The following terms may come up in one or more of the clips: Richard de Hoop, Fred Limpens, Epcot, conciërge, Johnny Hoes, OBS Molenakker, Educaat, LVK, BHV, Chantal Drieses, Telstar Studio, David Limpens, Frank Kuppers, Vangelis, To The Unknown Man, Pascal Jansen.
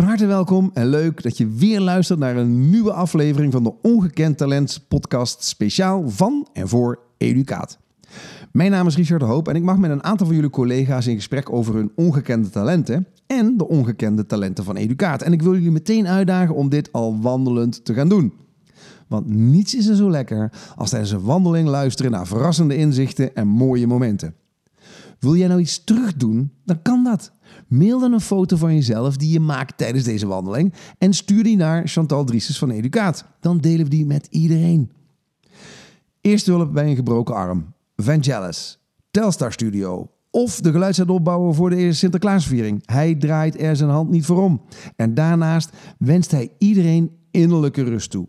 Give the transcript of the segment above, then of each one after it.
Van harte welkom en leuk dat je weer luistert naar een nieuwe aflevering van de Ongekend Talent podcast speciaal van en voor Educaat. Mijn naam is Richard de Hoop en ik mag met een aantal van jullie collega's in gesprek over hun ongekende talenten en de ongekende talenten van Educaat. En ik wil jullie meteen uitdagen om dit al wandelend te gaan doen. Want niets is er zo lekker als tijdens een wandeling luisteren naar verrassende inzichten en mooie momenten. Wil jij nou iets terugdoen? Dan kan dat. Mail dan een foto van jezelf die je maakt tijdens deze wandeling en stuur die naar Chantal Drieses van Educaat. Dan delen we die met iedereen. Eerste hulp bij een gebroken arm, Vangelis, Telstar Studio of de geluidsuitopbouwer voor de Sinterklaasviering. Hij draait er zijn hand niet voor om. En daarnaast wenst hij iedereen innerlijke rust toe.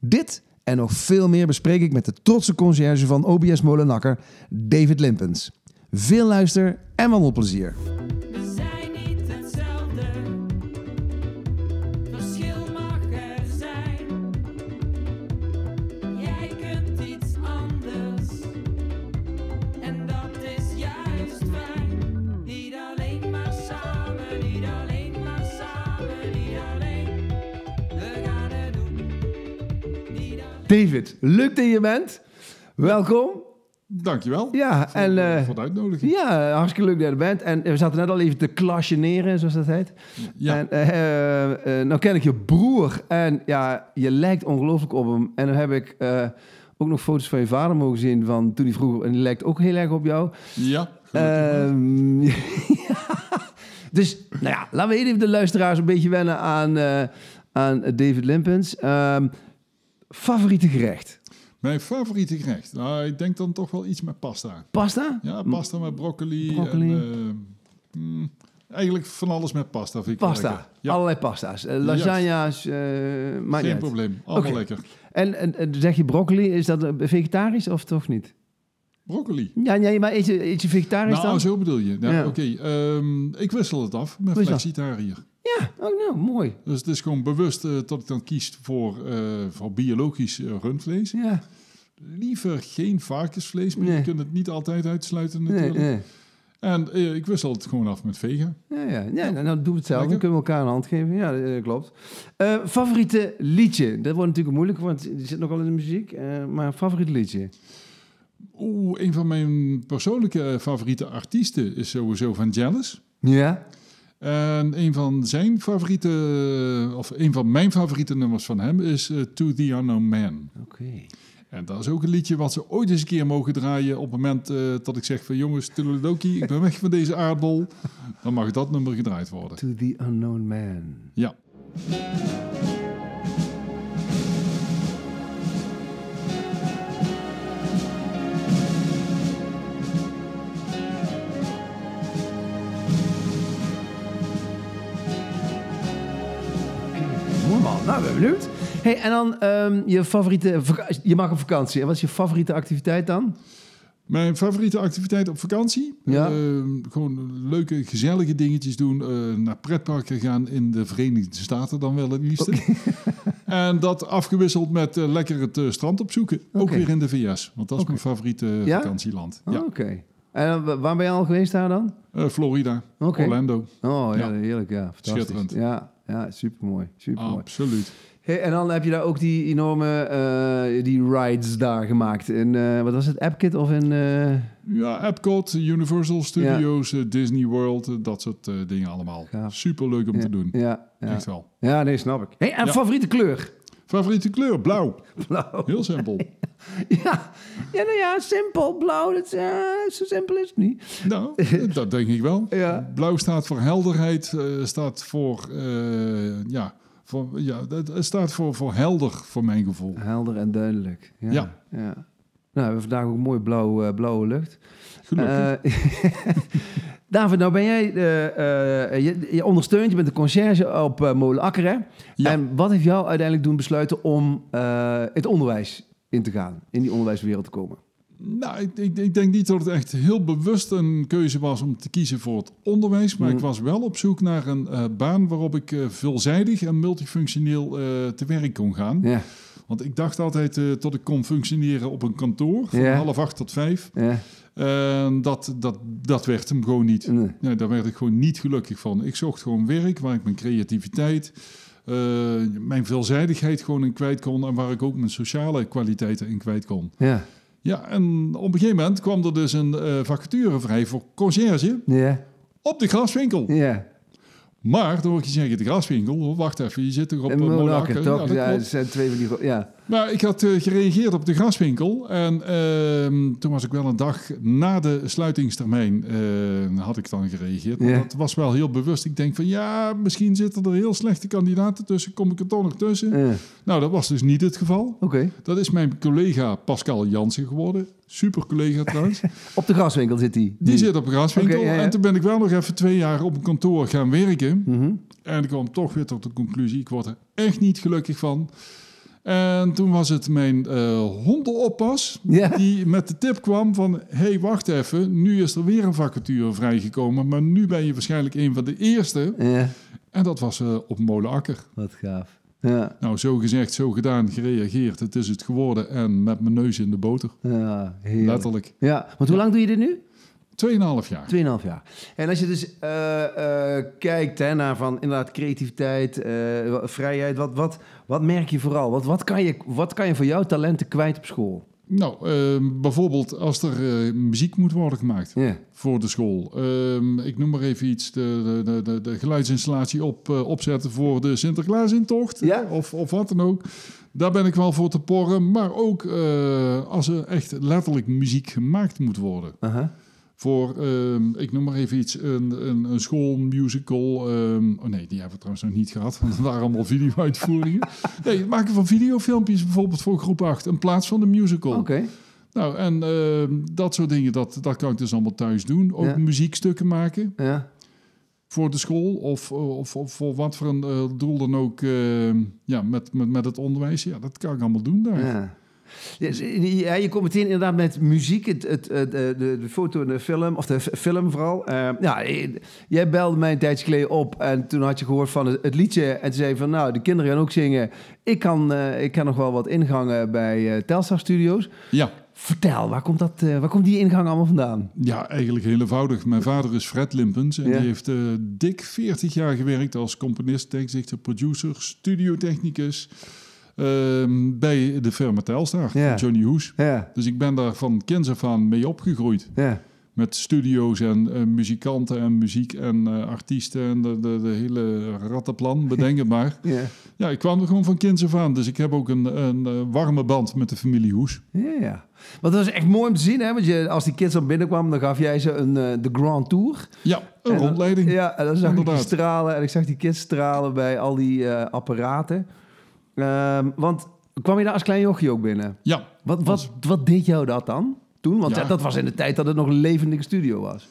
Dit en nog veel meer bespreek ik met de trotse conciërge van OBS Molenakker, David Limpens. Veel luister en wandelplezier. We zijn niet hetzelfde. Verschil mag er zijn. Jij kunt iets anders. En dat is juist fijn. Niet alleen maar samen, niet alleen maar samen, niet alleen. We gaan het doen. Niet alleen. David, leuk dat je bent. Welkom. Dankjewel. Ja, en voor de uitnodiging. Ja, hartstikke leuk dat je er bent. En we zaten net al even te klasjeneren, zoals dat heet. Ja. En nou ken ik je broer en ja, je lijkt ongelooflijk op hem. En dan heb ik ook nog foto's van je vader mogen zien van toen hij vroeger, en die lijkt ook heel erg op jou. Ja. Dus, nou ja, laten we even de luisteraars een beetje wennen aan David Limpens. Favoriete gerecht? Mijn favoriete gerecht? Nou, ik denk dan toch wel iets met pasta. Pasta? Ja, pasta met broccoli. Eigenlijk van alles met pasta vind ik pasta, ja. Allerlei pasta's. Lasagna's, maakt geen probleem, allemaal lekker. En zeg je broccoli, is dat vegetarisch of toch niet? Broccoli? Ja, nee, maar eet je vegetarisch dan? Nou, zo bedoel je. Ja, ja. Oké. Ik wissel het af met flexitariër. Ja, mooi. Dus het is gewoon bewust dat ik dan kies voor biologisch rundvlees. Ja. Liever geen varkensvlees, maar je kunt het niet altijd uitsluiten natuurlijk. Nee. En ik wissel het gewoon af met vega. Ja. Nou doen we hetzelfde. Dan kunnen we elkaar een hand geven. Ja, dat klopt. Favoriete liedje? Dat wordt natuurlijk moeilijk, want je zit nogal in de muziek. Maar favoriet liedje? Een van mijn persoonlijke favoriete artiesten is sowieso Vangelis. Ja. En een van mijn favoriete nummers van hem is To The Unknown Man. Okay. En dat is ook een liedje wat ze ooit eens een keer mogen draaien op het moment dat ik zeg van jongens, toedeledokie, ik ben weg van deze aardbol. Dan mag dat nummer gedraaid worden. To The Unknown Man. Ja. Nou, ben benieuwd. Hey, en dan je favoriete... Je mag op vakantie. En wat is je favoriete activiteit dan? Mijn favoriete activiteit op vakantie? Ja. Gewoon leuke, gezellige dingetjes doen. Naar pretparken gaan in de Verenigde Staten dan wel het liefste. Okay. En dat afgewisseld met lekker het strand opzoeken. Okay. Ook weer in de VS. Want dat is mijn favoriete vakantieland. Ja? Oh, oké. En waar ben je al geweest daar dan? Florida. Okay. Orlando. Oh, ja, heerlijk. Ja, fantastisch. Schitterend. Ja, supermooi. Absoluut. Hey, en dan heb je daar ook die enorme die rides daar gemaakt. In, wat was het, Epcot of in... Ja, Epcot, Universal Studios, Disney World, dat soort dingen allemaal. Gaaf. Superleuk om te doen. Ja. Echt wel. Ja, nee, snap ik. Hey, en favoriete kleur? Favoriete kleur, blauw. Heel simpel. Simpel, blauw. Dat, zo simpel is het niet. Nou, dat denk ik wel. Ja. Blauw staat voor helderheid, staat voor helder, voor mijn gevoel. Helder en duidelijk. Ja. Nou, we hebben vandaag ook mooi blauwe lucht. Gelukkig. David, nou ben jij... je ondersteunt, je bent de conciërge op Molenakker, hè? Ja. En wat heeft jou uiteindelijk doen besluiten om het onderwijs in te gaan? In die onderwijswereld te komen? Nou, ik denk niet dat het echt heel bewust een keuze was om te kiezen voor het onderwijs. Maar ik was wel op zoek naar een baan waarop ik veelzijdig en multifunctioneel te werk kon gaan. Ja. Want ik dacht altijd dat ik kon functioneren op een kantoor van 7:30 tot 5:00. Dat werd hem gewoon niet. Nee. Nee, daar werd ik gewoon niet gelukkig van. Ik zocht gewoon werk waar ik mijn creativiteit, mijn veelzijdigheid gewoon in kwijt kon en waar ik ook mijn sociale kwaliteiten in kwijt kon. Ja. Ja, en op een gegeven moment kwam er dus een vacature vrij voor conciërge op de graswinkel. Ja. Maar, dan hoor ik je zeggen, de graswinkel, wacht even, je zit toch op Molenakker? Toch? Ja, het zijn twee van die... Ja. Maar ik had gereageerd op de graswinkel en toen was ik wel een dag na de sluitingstermijn had ik dan gereageerd. Maar dat was wel heel bewust. Ik denk van ja, misschien zitten er heel slechte kandidaten tussen, kom ik er toch nog tussen? Ja. Nou, dat was dus niet het geval. Okay. Dat is mijn collega Pascal Jansen geworden. Super collega trouwens. Op de graswinkel zit hij? Die zit op de graswinkel. Okay, ja. En toen ben ik wel nog even 2 jaar op een kantoor gaan werken. Mm-hmm. En ik kwam toch weer tot de conclusie, ik word er echt niet gelukkig van. En toen was het mijn hondenoppas die met de tip kwam van... hey, wacht even, nu is er weer een vacature vrijgekomen... maar nu ben je waarschijnlijk een van de eerste. Ja. En dat was op Molenakker. Wat gaaf. Ja. Nou, zo gezegd, zo gedaan, gereageerd. Het is het geworden en met mijn neus in de boter. Ja, heerlijk. Letterlijk. Ja, want hoe lang doe je dit nu? 2,5 jaar. 2,5 jaar. En als je dus kijkt hè, naar van inderdaad creativiteit, vrijheid, wat merk je vooral? Wat kan je voor jouw talenten kwijt op school? Nou, bijvoorbeeld als er muziek moet worden gemaakt voor de school. Ik noem maar even iets, de geluidsinstallatie opzetten voor de Sinterklaasintocht of wat dan ook. Daar ben ik wel voor te porren, maar ook als er echt letterlijk muziek gemaakt moet worden. Uh-huh. Voor, ik noem maar even iets, een schoolmusical. Oh nee, die hebben we trouwens nog niet gehad. Want dat waren allemaal video-uitvoeringen. Nee, het maken van videofilmpjes bijvoorbeeld voor groep 8. In plaats van de musical. Oké. Okay. Nou, en dat soort dingen, dat kan ik dus allemaal thuis doen. Ook muziekstukken maken. Ja. Voor de school of voor wat voor een doel dan ook. Met het onderwijs. Ja, dat kan ik allemaal doen daar. Ja. Ja, je komt meteen inderdaad met muziek, de foto en de film, of de film vooral. Jij belde mij een tijdje geleden op en toen had je gehoord van het liedje. En toen zei je van, nou, de kinderen gaan ook zingen. Ik kan nog wel wat ingangen bij Telstar Studios. Ja. Vertel, waar komt die ingang allemaal vandaan? Ja, eigenlijk heel eenvoudig. Mijn vader is Fred Limpens en die heeft dik 40 jaar gewerkt als componist, tekstdichter, producer, studiotechnicus. Bij de firma Telstar, Johnny Hoes. Ja. Dus ik ben daar van kinds af aan mee opgegroeid. Ja. Met studio's en muzikanten en muziek en artiesten en de hele rattenplan, bedenk het maar. Ja, ik kwam er gewoon van kinds af aan. Dus ik heb ook een warme band met de familie Hoes. Ja. Want dat was echt mooi om te zien, hè? Want als die kids dan binnenkwamen, dan gaf jij ze de Grand Tour. Ja, een rondleiding. Ja, en dan zag ik die stralen. En ik zag die kids stralen bij al die apparaten. Want kwam je daar als klein jochie ook binnen? Ja. Wat deed jou dat dan toen? Want dat was in de tijd dat het nog een levendige studio was.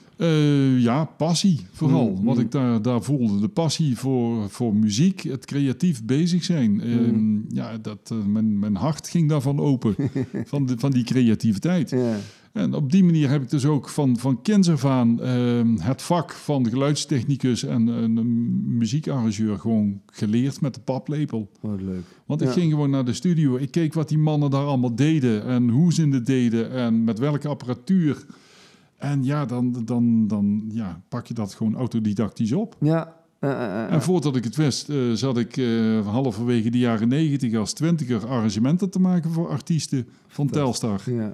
Passie vooral. Wat ik daar voelde. De passie voor muziek, het creatief bezig zijn. Mijn hart ging daarvan open. van die creativiteit. Ja. En op die manier heb ik dus ook van kinds af aan het vak van geluidstechnicus en een muziekarrangeur gewoon geleerd met de paplepel. Wat leuk. Want ik ging gewoon naar de studio. Ik keek wat die mannen daar allemaal deden en hoe ze het deden en met welke apparatuur. En dan pak je dat gewoon autodidactisch op. Ja. En voordat ik het wist, zat ik halverwege de jaren 90 als 20er arrangementen te maken voor artiesten van Telstar. Ja.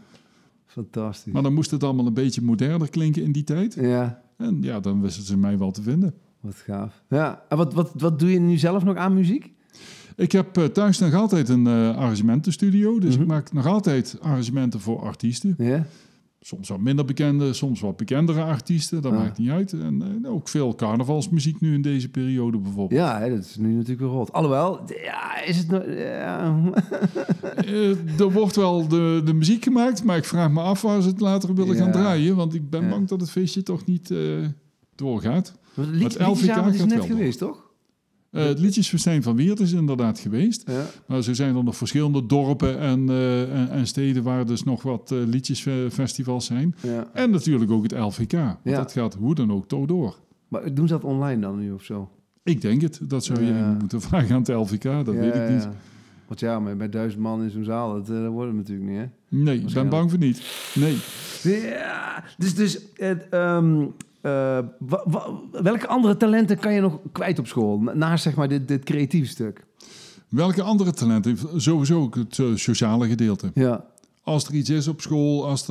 Fantastisch. Maar dan moest het allemaal een beetje moderner klinken in die tijd. Ja. En ja, dan wisten ze mij wel te vinden. Wat gaaf. Ja. En wat doe je nu zelf nog aan muziek? Ik heb thuis nog altijd een arrangementenstudio. Dus ik maak nog altijd arrangementen voor artiesten. Ja. Soms wat minder bekende, soms wat bekendere artiesten. Dat maakt niet uit. En ook veel carnavalsmuziek nu in deze periode bijvoorbeeld. Ja, hè, dat is nu natuurlijk weer rot. Alhoewel, is het nog... Ja. Er wordt wel de muziek gemaakt, maar ik vraag me af waar ze het later willen gaan draaien. Want ik ben bang dat het feestje toch niet doorgaat. Het liedjesavond is net geweest, toch? Het liedjesfestijn van Weert is inderdaad geweest. Ja. Maar zo zijn er nog verschillende dorpen en steden waar dus nog wat liedjesfestivals zijn. Ja. En natuurlijk ook het LVK. Want dat gaat hoe dan ook toch door. Maar doen ze dat online dan nu of zo? Ik denk het. Dat zou je moeten vragen aan het LVK. Dat weet ik niet. Want ja, met 1000 man in zo'n zaal, dat wordt het natuurlijk niet, hè? Nee, we zijn bang voor niet. Nee. Ja, welke andere talenten kan je nog kwijt op school? Naast zeg maar dit creatieve stuk. Welke andere talenten? Sowieso ook het sociale gedeelte. Ja. Als er iets is op school, als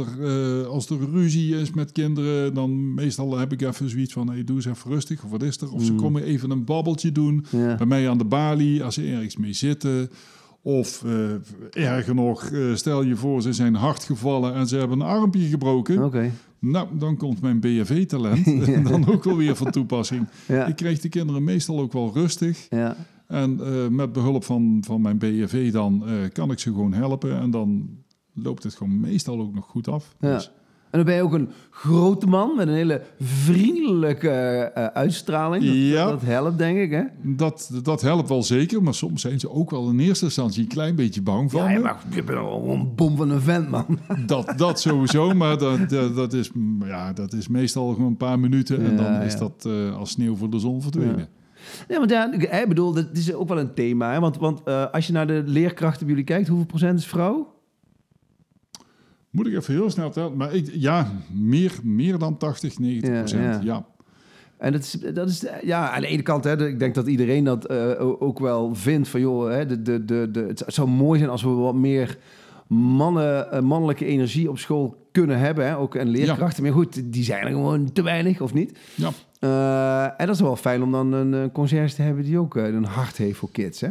er ruzie is met kinderen, dan meestal heb ik even zoiets van, hey, doe eens even rustig, of wat is er? Of ze komen even een babbeltje doen, ja, bij mij aan de balie, als ze ergens mee zitten. Of erger nog, stel je voor, ze zijn hard gevallen en ze hebben een armpje gebroken. Okay. Nou, dan komt mijn BHV-talent ja, dan ook wel weer van toepassing. Ja. Ik kreeg de kinderen meestal ook wel rustig. Ja. En met behulp van mijn BHV dan kan ik ze gewoon helpen en dan loopt het gewoon meestal ook nog goed af. Ja. Dus. En dan ben je ook een grote man met een hele vriendelijke uitstraling. Ja. Dat helpt, denk ik, hè? Dat helpt wel zeker, maar soms zijn ze ook wel in eerste instantie een klein beetje bang van me. Maar je bent al een bom van een vent, man. Dat sowieso, maar dat is meestal gewoon een paar minuten en dan is dat als sneeuw voor de zon verdwenen. Ja. Ja, want ja, ik bedoel, dat is ook wel een thema. Hè? Want als je naar de leerkrachten bij jullie kijkt, hoeveel procent is vrouw? Moet ik even heel snel tellen, maar meer dan 80-90%. Ja. En dat is ja, aan de ene kant, hè, ik denk dat iedereen dat ook wel vindt van joh, hè, het zou mooi zijn als we wat meer mannelijke energie op school kunnen hebben, hè, ook en leerkrachten. Ja. Maar goed, die zijn er gewoon te weinig, of niet? Ja. En dat is wel fijn om dan een conciërge te hebben die ook een hart heeft voor kids, hè?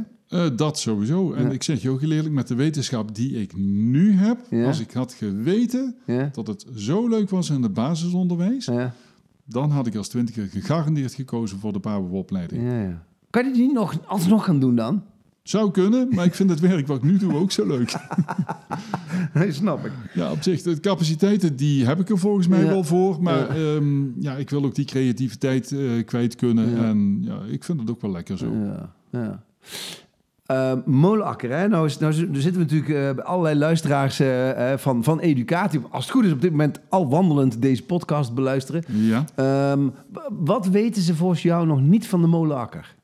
Dat sowieso. En ik zeg je ook heel eerlijk, met de wetenschap die ik nu heb, als ik had geweten dat het zo leuk was in het basisonderwijs, dan had ik als 20er gegarandeerd gekozen voor de PABO-opleiding. Ja, ja. Kan je die nog alsnog gaan doen dan? Zou kunnen, maar ik vind het werk wat ik nu doe ook zo leuk. Nee, snap ik. Ja, op zich, de capaciteiten, die heb ik er volgens mij wel voor. Maar ik wil ook die creativiteit kwijt kunnen. Ja. En ja, ik vind het ook wel lekker zo. Ja, ja. Molenakker, hè? Nou zitten we natuurlijk bij allerlei luisteraars van Educaat, als het goed is op dit moment al wandelend deze podcast beluisteren. Ja. Wat weten ze volgens jou nog niet van de Molenakker?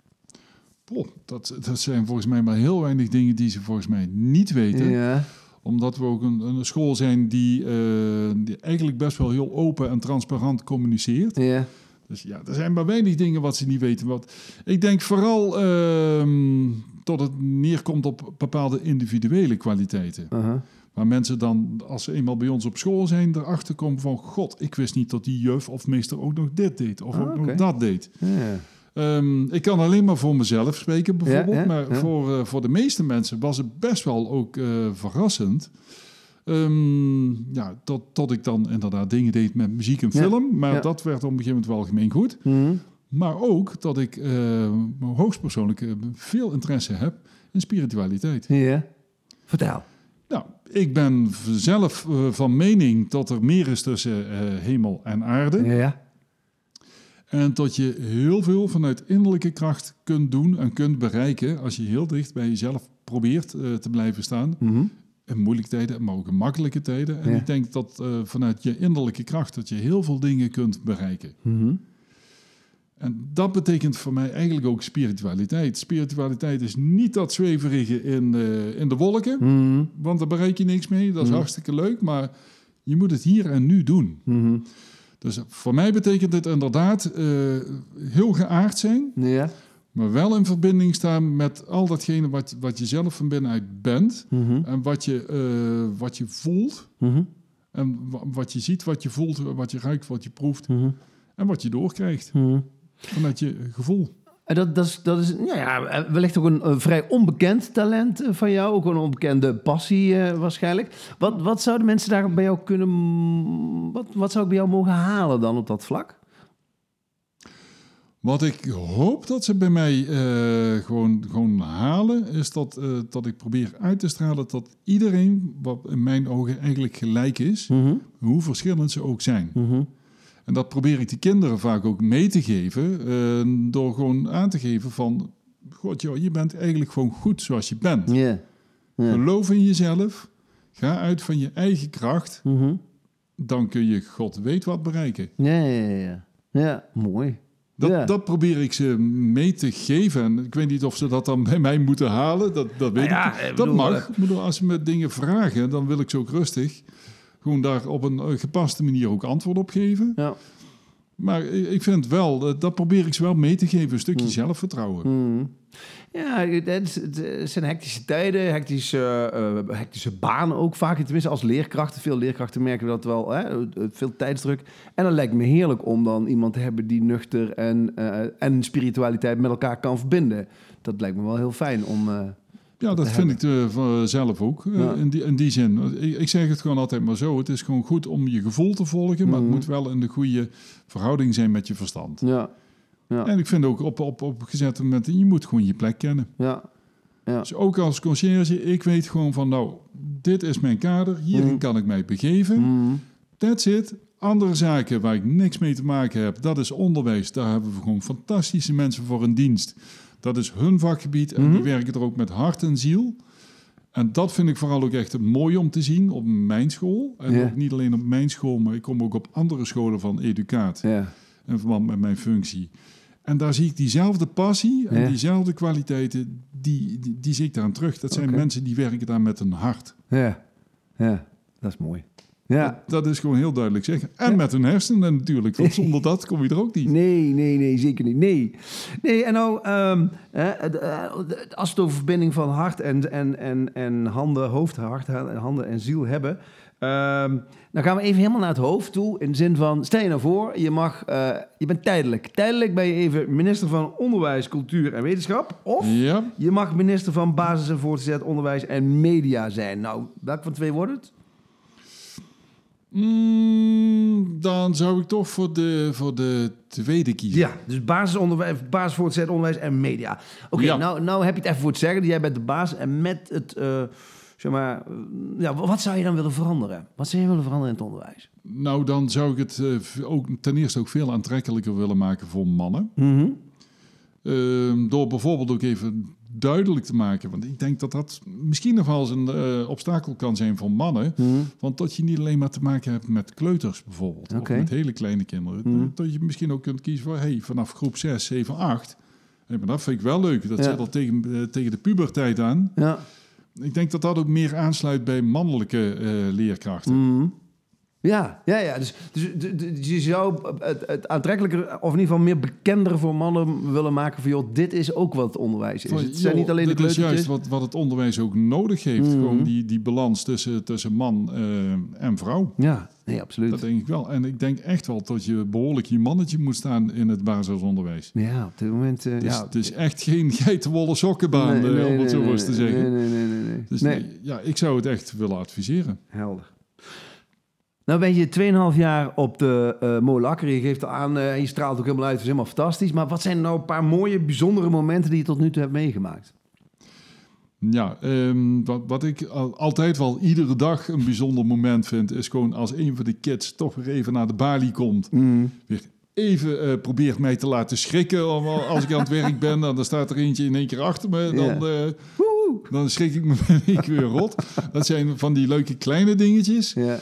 Dat zijn volgens mij maar heel weinig dingen die ze volgens mij niet weten. Ja. Omdat we ook een school zijn die eigenlijk best wel heel open en transparant communiceert. Ja. Dus ja, er zijn maar weinig dingen wat ze niet weten. Wat ik denk vooral dat het neerkomt op bepaalde individuele kwaliteiten. Uh-huh. Waar mensen dan, als ze eenmaal bij ons op school zijn, erachter komen van god, ik wist niet dat die juf of meester ook nog dit deed. Of ook nog dat deed. Yeah. Ik kan alleen maar voor mezelf spreken bijvoorbeeld. Yeah, yeah, maar yeah. Voor de meeste mensen was het best wel ook verrassend. Tot ik dan inderdaad dingen deed met muziek en film. Ja, maar dat werd op een gegeven moment wel gemeengoed. Mm-hmm. Maar ook dat ik hoogstpersoonlijk veel interesse heb in spiritualiteit. Ja, vertel. Nou, ik ben zelf van mening dat er meer is tussen hemel en aarde. Ja. En dat je heel veel vanuit innerlijke kracht kunt doen en kunt bereiken als je heel dicht bij jezelf probeert te blijven staan. Mm-hmm. In moeilijke tijden, maar ook in makkelijke tijden. En ik denk dat vanuit je innerlijke kracht dat je heel veel dingen kunt bereiken. Mm-hmm. En dat betekent voor mij eigenlijk ook spiritualiteit. Spiritualiteit is niet dat zweverige in de wolken. Mm-hmm. Want daar bereik je niks mee. Dat is hartstikke leuk. Maar je moet het hier en nu doen. Mm-hmm. Dus voor mij betekent het inderdaad heel geaard zijn. Ja. Maar wel in verbinding staan met al datgene wat je zelf van binnenuit bent. Mm-hmm. En wat je voelt. Mm-hmm. En wat je ziet, wat je voelt, wat je ruikt, wat je proeft. Mm-hmm. En wat je doorkrijgt. Mm-hmm. Vanuit je gevoel. En dat is wellicht ook een vrij onbekend talent van jou. Ook een onbekende passie waarschijnlijk. Wat zouden mensen daar bij jou kunnen... Wat zou ik bij jou mogen halen dan op dat vlak? Wat ik hoop dat ze bij mij gewoon halen, is dat ik probeer uit te stralen dat iedereen, wat in mijn ogen eigenlijk gelijk is, mm-hmm. hoe verschillend ze ook zijn. Mm-hmm. En dat probeer ik de kinderen vaak ook mee te geven, door gewoon aan te geven van, god joh, je bent eigenlijk gewoon goed zoals je bent. Yeah. Yeah. Geloof in jezelf, ga uit van je eigen kracht, mm-hmm. dan kun je god weet wat bereiken. Ja, mooi. Dat probeer ik ze mee te geven. En ik weet niet of ze dat dan bij mij moeten halen. Dat weet ik. Dat mag. Als ze me dingen vragen, dan wil ik ze ook rustig gewoon daar op een gepaste manier ook antwoord op geven. Ja. Maar ik vind wel, dat probeer ik ze wel mee te geven. Een stukje zelfvertrouwen. Mm. Ja, het zijn hectische tijden, hectische banen ook vaak. Tenminste, als leerkrachten. Veel leerkrachten merken dat wel, hè? Veel tijdsdruk. En dan lijkt me heerlijk om dan iemand te hebben die nuchter en spiritualiteit met elkaar kan verbinden. Dat lijkt me wel heel fijn om... dat vind ik zelf ook, in die zin. Ik zeg het gewoon altijd maar zo. Het is gewoon goed om je gevoel te volgen... maar het moet wel in de goede verhouding zijn met je verstand. Ja. Ja. En ik vind ook op gezette momenten... je moet gewoon je plek kennen. Ja. Ja. Dus ook als conciërge, ik weet gewoon van... nou, dit is mijn kader, hierin kan ik mij begeven. Mm. That's it. Andere zaken waar ik niks mee te maken heb... dat is onderwijs. Daar hebben we gewoon fantastische mensen voor in dienst... Dat is hun vakgebied en die werken er ook met hart en ziel. En dat vind ik vooral ook echt mooi om te zien op mijn school. En ook niet alleen op mijn school, maar ik kom ook op andere scholen van Educaat. Ja. In verband met mijn functie. En daar zie ik diezelfde passie en diezelfde kwaliteiten, die zie ik daaraan terug. Dat zijn mensen die werken daar met hun hart. Ja, ja, dat is mooi. Ja. Dat is gewoon heel duidelijk zeggen. En met hun hersenen natuurlijk, want zonder dat kom je er ook niet. Nee, zeker niet. Nee, en nou, als we het over verbinding van hart en handen, hoofd, hart, handen en ziel hebben... dan gaan we even helemaal naar het hoofd toe. In de zin van, stel je nou voor, je bent tijdelijk. Tijdelijk ben je even minister van Onderwijs, Cultuur en Wetenschap. Of je mag minister van Basis en Voortgezet Onderwijs en Media zijn. Nou, welk van twee wordt het? Dan zou ik toch voor de tweede kiezen. Ja, dus basis voortgezet onderwijs en media. Oké, nou heb je het even voor het zeggen. Jij bent de baas en met het, wat zou je dan willen veranderen? Wat zou je willen veranderen in het onderwijs? Nou, dan zou ik het ook ten eerste ook veel aantrekkelijker willen maken voor mannen. Mm-hmm. Door bijvoorbeeld ook even duidelijk te maken. Want ik denk dat misschien nog wel eens een obstakel kan zijn voor mannen. Mm. Want dat je niet alleen maar te maken hebt met kleuters bijvoorbeeld. Okay. Of met hele kleine kinderen. Mm. Dat je misschien ook kunt kiezen voor vanaf groep 6, 7, 8. Maar dat vind ik wel leuk. Dat zit al tegen de puberteit aan. Ja. Ik denk dat dat ook meer aansluit bij mannelijke leerkrachten. Mm. Ja. Dus je zou het aantrekkelijker, of in ieder geval meer bekender voor mannen willen maken van... joh, dit is ook wat het onderwijs is. Het zijn niet alleen de kleutertjes. Dit is juist wat het onderwijs ook nodig heeft. Mm-hmm. Gewoon die balans tussen man en vrouw. Ja, nee, absoluut. Dat denk ik wel. En ik denk echt wel dat je behoorlijk je mannetje moet staan in het basisonderwijs. Ja, op dit moment... het is echt geen geitenwolle sokkenbaan, om het zo eens te zeggen. Nee. Dus ik zou het echt willen adviseren. Helder. Nou ben je 2,5 jaar op de Molenakker. Je geeft aan, je straalt ook helemaal uit. Het is helemaal fantastisch. Maar wat zijn nou een paar mooie, bijzondere momenten die je tot nu toe hebt meegemaakt? Ja, wat ik altijd wel iedere dag een bijzonder moment vind... is gewoon als een van de kids toch weer even naar de balie komt. Mm. Weer even probeert mij te laten schrikken als ik aan het werk ben. Dan staat er eentje in één keer achter me. Dan schrik ik me weer rot. Dat zijn van die leuke kleine dingetjes. Ja.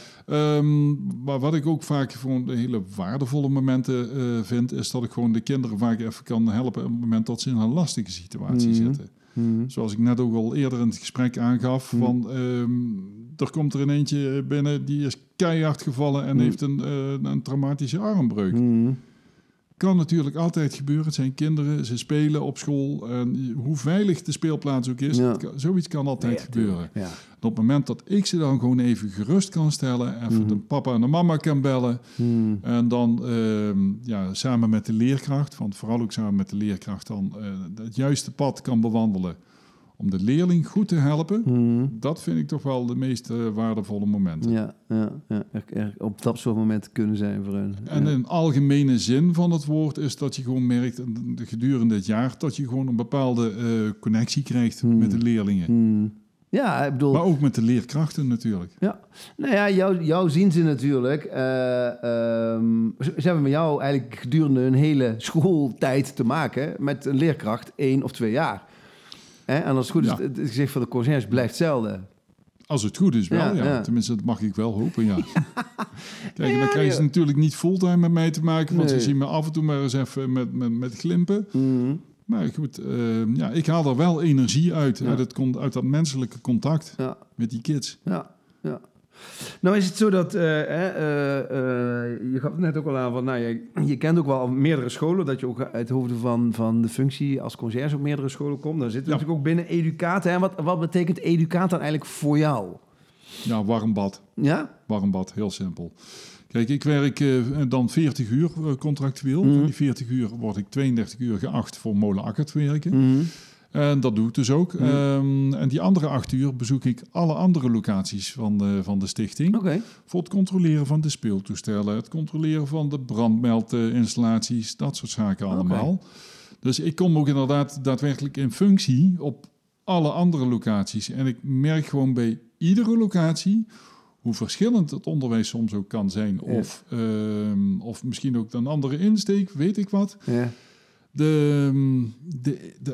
Maar wat ik ook vaak gewoon hele waardevolle momenten vind... is dat ik gewoon de kinderen vaak even kan helpen... op het moment dat ze in een lastige situatie zitten. Mm-hmm. Zoals ik net ook al eerder in het gesprek aangaf... van, er komt er in eentje binnen, die is keihard gevallen... en heeft een traumatische armbreuk. Mm-hmm. Kan natuurlijk altijd gebeuren. Het zijn kinderen, ze spelen op school. En hoe veilig de speelplaats ook is, zoiets kan altijd gebeuren. Ja. En op het moment dat ik ze dan gewoon even gerust kan stellen... even de papa en de mama kan bellen... en dan samen met de leerkracht... want vooral ook samen met de leerkracht... dan het juiste pad kan bewandelen... om de leerling goed te helpen... dat vind ik toch wel de meest waardevolle momenten. Ja. Op dat soort momenten kunnen zijn voor hun. En in algemene zin van het woord is dat je gewoon merkt... gedurende het jaar dat je gewoon een bepaalde connectie krijgt met de leerlingen. Ja, ik bedoel... Maar ook met de leerkrachten natuurlijk. Ja, nou ja, jou zien ze natuurlijk. Ze hebben met jou eigenlijk gedurende hun hele schooltijd te maken... met een leerkracht 1 of 2 jaar... En als het goed is, het gezicht van de conciërge blijft hetzelfde. Als het goed is wel, ja. Tenminste, dat mag ik wel hopen, ja. Kijk, en dan krijg je natuurlijk niet fulltime met mij te maken... want ze zien me af en toe maar eens even met glimpen. Mm-hmm. Maar goed, ik haal er wel energie uit. Ja. Uit dat menselijke contact met die kids. Ja, ja. Nou is het zo dat, je gaf het net ook al aan, van, nou, je kent ook wel meerdere scholen, dat je ook uit hoofde van de functie als conciërge op meerdere scholen komt. Dan zitten we natuurlijk ook binnen Educaat. Hè? Wat betekent Educaat dan eigenlijk voor jou? Ja, warm bad. Ja? Warm bad, heel simpel. Kijk, ik werk dan 40 uur contractueel. Mm-hmm. Van die 40 uur word ik 32 uur geacht voor Molenakker te werken. Mm-hmm. En dat doe ik dus ook. Mm. En die andere 8 uur bezoek ik alle andere locaties van de stichting. Okay. Voor het controleren van de speeltoestellen, het controleren van de brandmeldinstallaties, dat soort zaken allemaal. Okay. Dus ik kom ook inderdaad daadwerkelijk in functie op alle andere locaties. En ik merk gewoon bij iedere locatie hoe verschillend het onderwijs soms ook kan zijn. Yeah. Of misschien ook een andere insteek, weet ik wat. Ja. Yeah.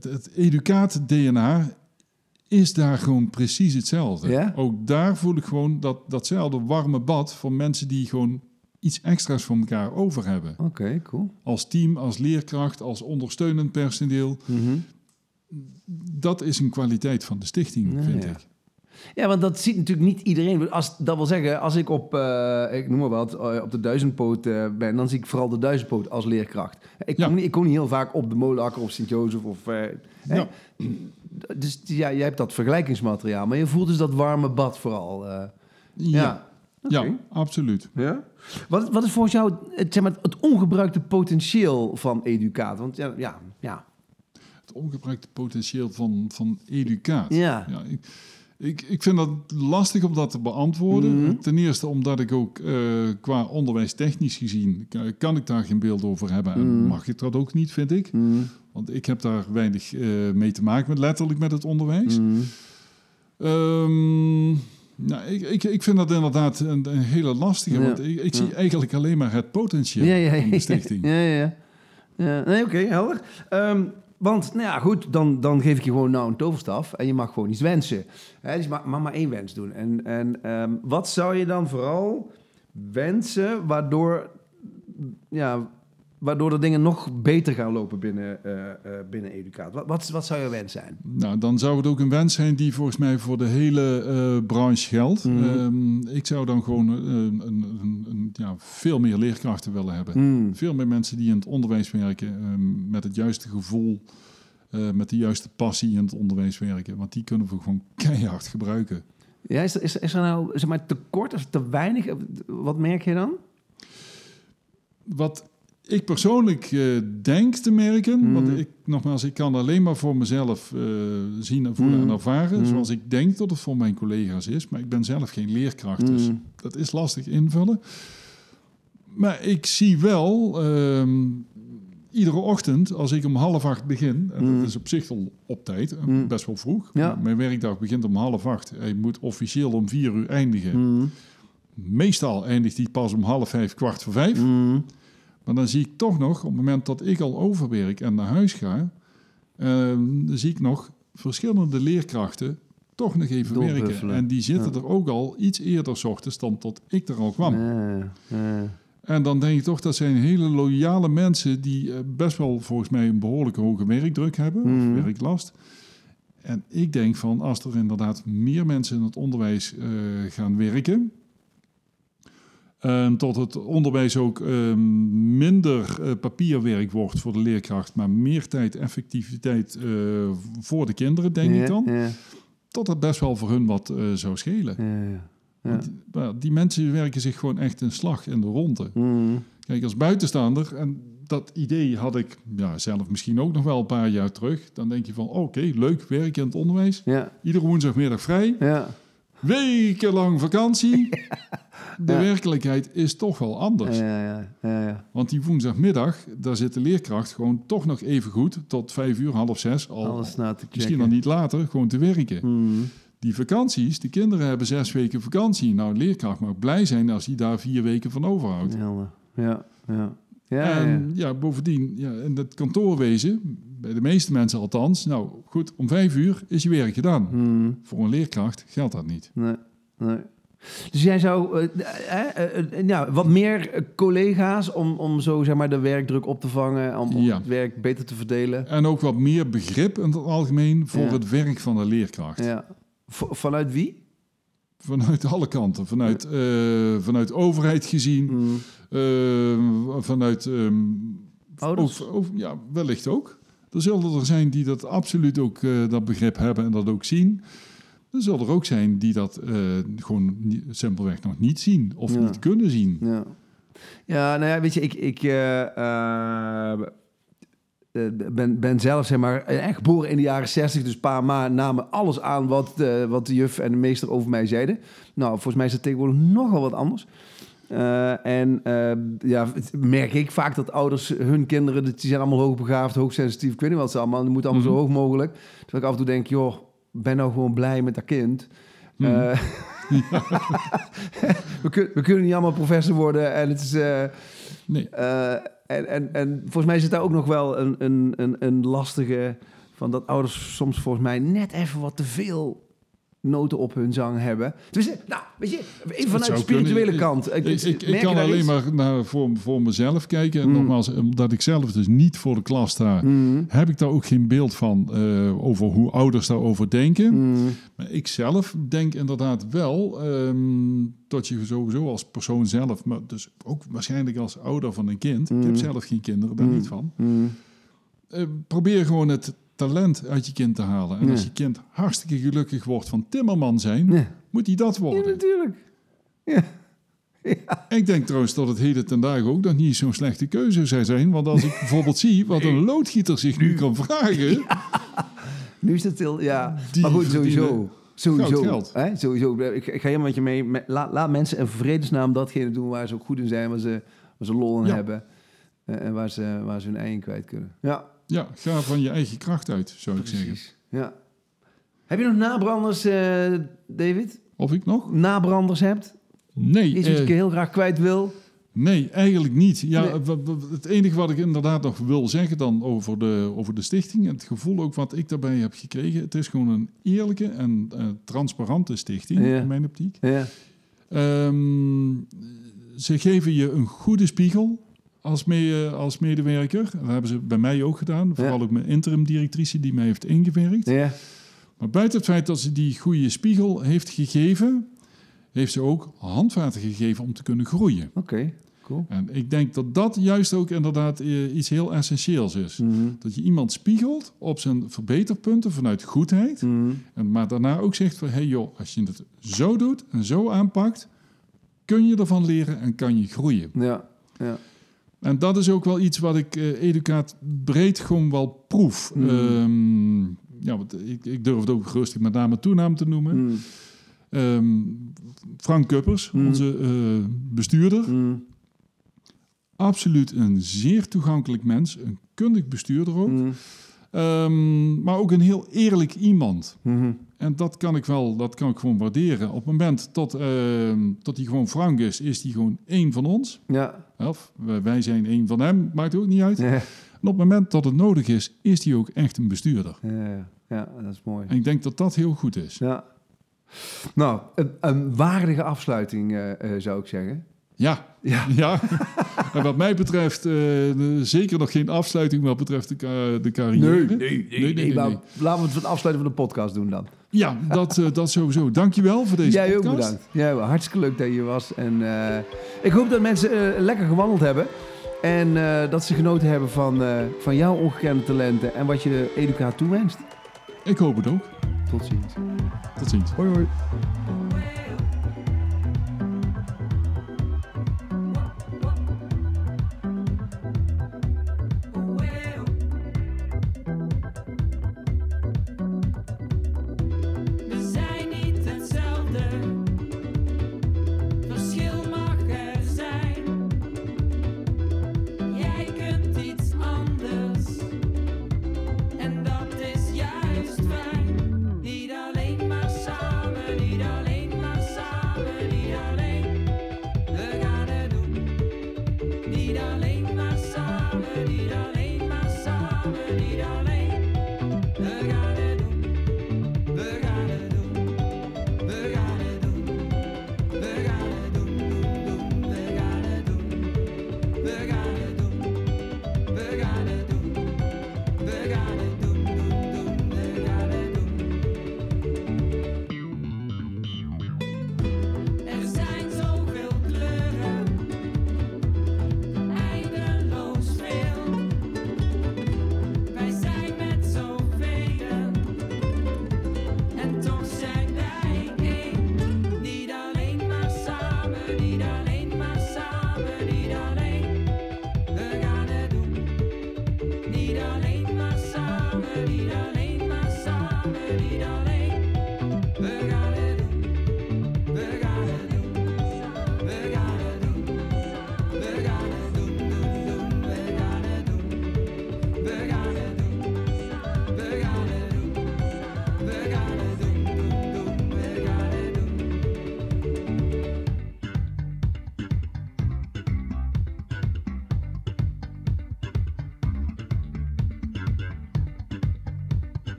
Het Educaat-DNA is daar gewoon precies hetzelfde. Ja? Ook daar voel ik gewoon datzelfde warme bad voor mensen die gewoon iets extra's voor elkaar over hebben. Oké, cool. Als team, als leerkracht, als ondersteunend personeel. Mm-hmm. Dat is een kwaliteit van de stichting, vind ik. Ja, want dat ziet natuurlijk niet iedereen. Dat wil zeggen, als ik op, ik noem maar wat, op de duizendpoot ben... dan zie ik vooral de duizendpoot als leerkracht. Ik kom niet heel vaak op de Molenakker of Sint-Jozef. Dus ja, jij hebt dat vergelijkingsmateriaal. Maar je voelt dus dat warme bad vooral. Ja, absoluut. Ja? Wat is volgens jou het ongebruikte potentieel van Educaat? Want het ongebruikte potentieel van Educaat. Ja Ik vind dat lastig om dat te beantwoorden. Mm-hmm. Ten eerste omdat ik ook qua onderwijstechnisch gezien... kan ik daar geen beeld over hebben. Mm-hmm. En mag ik dat ook niet, vind ik. Mm-hmm. Want ik heb daar weinig mee te maken, letterlijk met het onderwijs. Mm-hmm. Ik vind dat inderdaad een hele lastige. Ja. Want ik zie eigenlijk alleen maar het potentieel van de stichting. Ja. Nee, oké, helder. Want, dan geef ik je gewoon nou een toverstaf en je mag gewoon iets wensen. Hè, dus maar 1 wens doen. En wat zou je dan vooral wensen waardoor de dingen nog beter gaan lopen binnen Educaat? Wat zou je wens zijn? Nou, dan zou het ook een wens zijn die volgens mij voor de hele branche geldt. Mm-hmm. Ik zou dan gewoon veel meer leerkrachten willen hebben. Mm. Veel meer mensen die in het onderwijs werken, met het juiste gevoel, met de juiste passie in het onderwijs werken. Want die kunnen we gewoon keihard gebruiken. Ja, is er nou, zeg maar, tekort of te weinig? Wat merk je dan? Wat ik persoonlijk denk te merken, want ik kan alleen maar voor mezelf zien en voelen en ervaren, zoals ik denk dat het voor mijn collega's is, maar ik ben zelf geen leerkracht, dus dat is lastig invullen. Maar ik zie wel, iedere ochtend, als ik om 7:30 begin, en dat is op zich al op tijd, best wel vroeg, mijn werkdag begint om 7:30, hij moet officieel om 4:00 eindigen. Meestal eindigt hij pas om 4:30, 5:15. Maar dan zie ik toch nog, op het moment dat ik al overwerk en naar huis ga... zie ik nog verschillende leerkrachten toch nog even werken. En die zitten er ook al iets eerder 's ochtends dan tot ik er al kwam. En dan denk ik toch, dat zijn hele loyale mensen... die best wel volgens mij een behoorlijke hoge werkdruk hebben, of werklast. En ik denk van, als er inderdaad meer mensen in het onderwijs gaan werken... tot het onderwijs ook minder papierwerk wordt voor de leerkracht... maar meer tijd, effectiviteit voor de kinderen, denk ik dan... tot dat best wel voor hun wat zou schelen. Want die mensen werken zich gewoon echt een slag in de ronde. Kijk, als buitenstaander, en dat idee had ik zelf misschien ook nog wel een paar jaar terug... dan denk je van, oké, leuk werk in het onderwijs. Iedere woensdagmiddag vrij. Wekenlang vakantie. De werkelijkheid is toch wel anders. Ja. Want die woensdagmiddag, daar zit de leerkracht gewoon toch nog even goed... tot 5:00, 5:30, misschien nog niet later, gewoon te werken. Die vakanties, de kinderen hebben 6 weken vakantie. Nou, een leerkracht mag blij zijn als hij daar 4 weken van overhoudt. Ja. Ja, en ja, bovendien, ja, in dat kantoorwezen, bij de meeste mensen althans, nou goed, om 5 uur is je werk gedaan. Hmm. Voor een leerkracht geldt dat niet. Nee, nee. Dus jij zou wat meer collega's om zo zeg maar de werkdruk op te vangen, om het werk beter te verdelen. En ook wat meer begrip in het algemeen voor het werk van de leerkracht. Ja. Vanuit wie? Vanuit alle kanten. Vanuit overheid gezien. Mm. Vanuit... ouders? Ja, wellicht ook. Er zullen er zijn die dat absoluut ook dat begrip hebben en dat ook zien. Er zullen er ook zijn die dat gewoon simpelweg nog niet zien. Of niet kunnen zien. Ja. Ja, nou ja, weet je, ik ben zelf, zeg maar, echt geboren in de jaren 60. Dus pa en ma namen alles aan wat de juf en de meester over mij zeiden. Nou, volgens mij is dat tegenwoordig nogal wat anders. Merk ik vaak dat ouders hun kinderen... die zijn allemaal hoogbegaafd, hoogsensitief. Ik weet niet wat ze allemaal... die moeten allemaal zo hoog mogelijk. Terwijl ik af en toe denk, joh, ben nou gewoon blij met dat kind. Ja. We kunnen niet allemaal professor worden. En het is... nee. En volgens mij zit daar ook nog wel een lastige... van dat ouders soms volgens mij net even wat te veel noten op hun zang hebben. Dus, nou, weet je, even vanuit de spirituele kant. Ik kan alleen maar naar voor mezelf kijken. En nogmaals, omdat ik zelf dus niet voor de klas sta... heb ik daar ook geen beeld van over hoe ouders daarover denken. Maar ik zelf denk inderdaad wel... dat je sowieso als persoon zelf... maar dus ook waarschijnlijk als ouder van een kind... ik heb zelf geen kinderen, daar niet van... probeer gewoon het... talent uit je kind te halen. En als je kind hartstikke gelukkig wordt van timmerman zijn... moet hij dat worden. Ja, natuurlijk. Ja. Ja. Ik denk trouwens dat het heden ten dagen ook... dat niet zo'n slechte keuze zou zijn. Want als ik bijvoorbeeld zie wat een loodgieter zich nu kan vragen... Ja. Nu is het heel... Ja. Maar goed, sowieso. Geld. Hè? Sowieso. Ik ga helemaal met je mee. Laat mensen in vredesnaam datgene doen waar ze ook goed in zijn... waar ze lol in hebben. En waar ze hun ei in kwijt kunnen. Ja. Ja, ga van je eigen kracht uit, zou ik zeggen. Ja. Heb je nog nabranders, David? Of ik nog? Nabranders hebt? Nee. Iets wat ik heel graag kwijt wil? Nee, eigenlijk niet. Ja, nee. Het enige wat ik inderdaad nog wil zeggen dan over de stichting... en het gevoel ook wat ik daarbij heb gekregen... het is gewoon een eerlijke en transparante stichting, in mijn optiek. Ja. Ze geven je een goede spiegel... Als medewerker. Dat hebben ze bij mij ook gedaan. Vooral ook mijn interim directrice die mij heeft ingewerkt. Ja. Maar buiten het feit dat ze die goede spiegel heeft gegeven... heeft ze ook handvaten gegeven om te kunnen groeien. Oké, cool. En ik denk dat dat juist ook inderdaad iets heel essentieels is. Mm-hmm. Dat je iemand spiegelt op zijn verbeterpunten vanuit goedheid. Mm-hmm. Maar daarna ook zegt van... hey joh, als je het zo doet en zo aanpakt... kun je ervan leren en kan je groeien. Ja, ja. En dat is ook wel iets wat ik Educaat breed gewoon wel proef. Mm. Want ik durf het ook rustig met name toenaam te noemen. Mm. Frank Kuppers, onze bestuurder. Mm. Absoluut een zeer toegankelijk mens. Een kundig bestuurder ook. Mm. Maar ook een heel eerlijk iemand. Mm-hmm. En dat kan ik gewoon waarderen. Op het moment dat hij gewoon Frank is hij gewoon één van ons. Ja. Of wij zijn één van hem, maakt ook niet uit. Ja. En op het moment dat het nodig is, is hij ook echt een bestuurder. Ja, dat is mooi. En ik denk dat dat heel goed is. Ja. Nou, een waardige afsluiting zou ik zeggen. Ja. En wat mij betreft zeker nog geen afsluiting wat betreft de carrière. Nee. Maar laten we het van het afsluiten van de podcast doen dan. Ja, dat sowieso. Dank je wel voor deze podcast. Jij ook bedankt. Ja, hartstikke leuk dat je hier was. En ik hoop dat mensen lekker gewandeld hebben. En dat ze genoten hebben van jouw ongekende talenten en wat je de Educaat toewenst. Ik hoop het ook. Tot ziens. Hoi.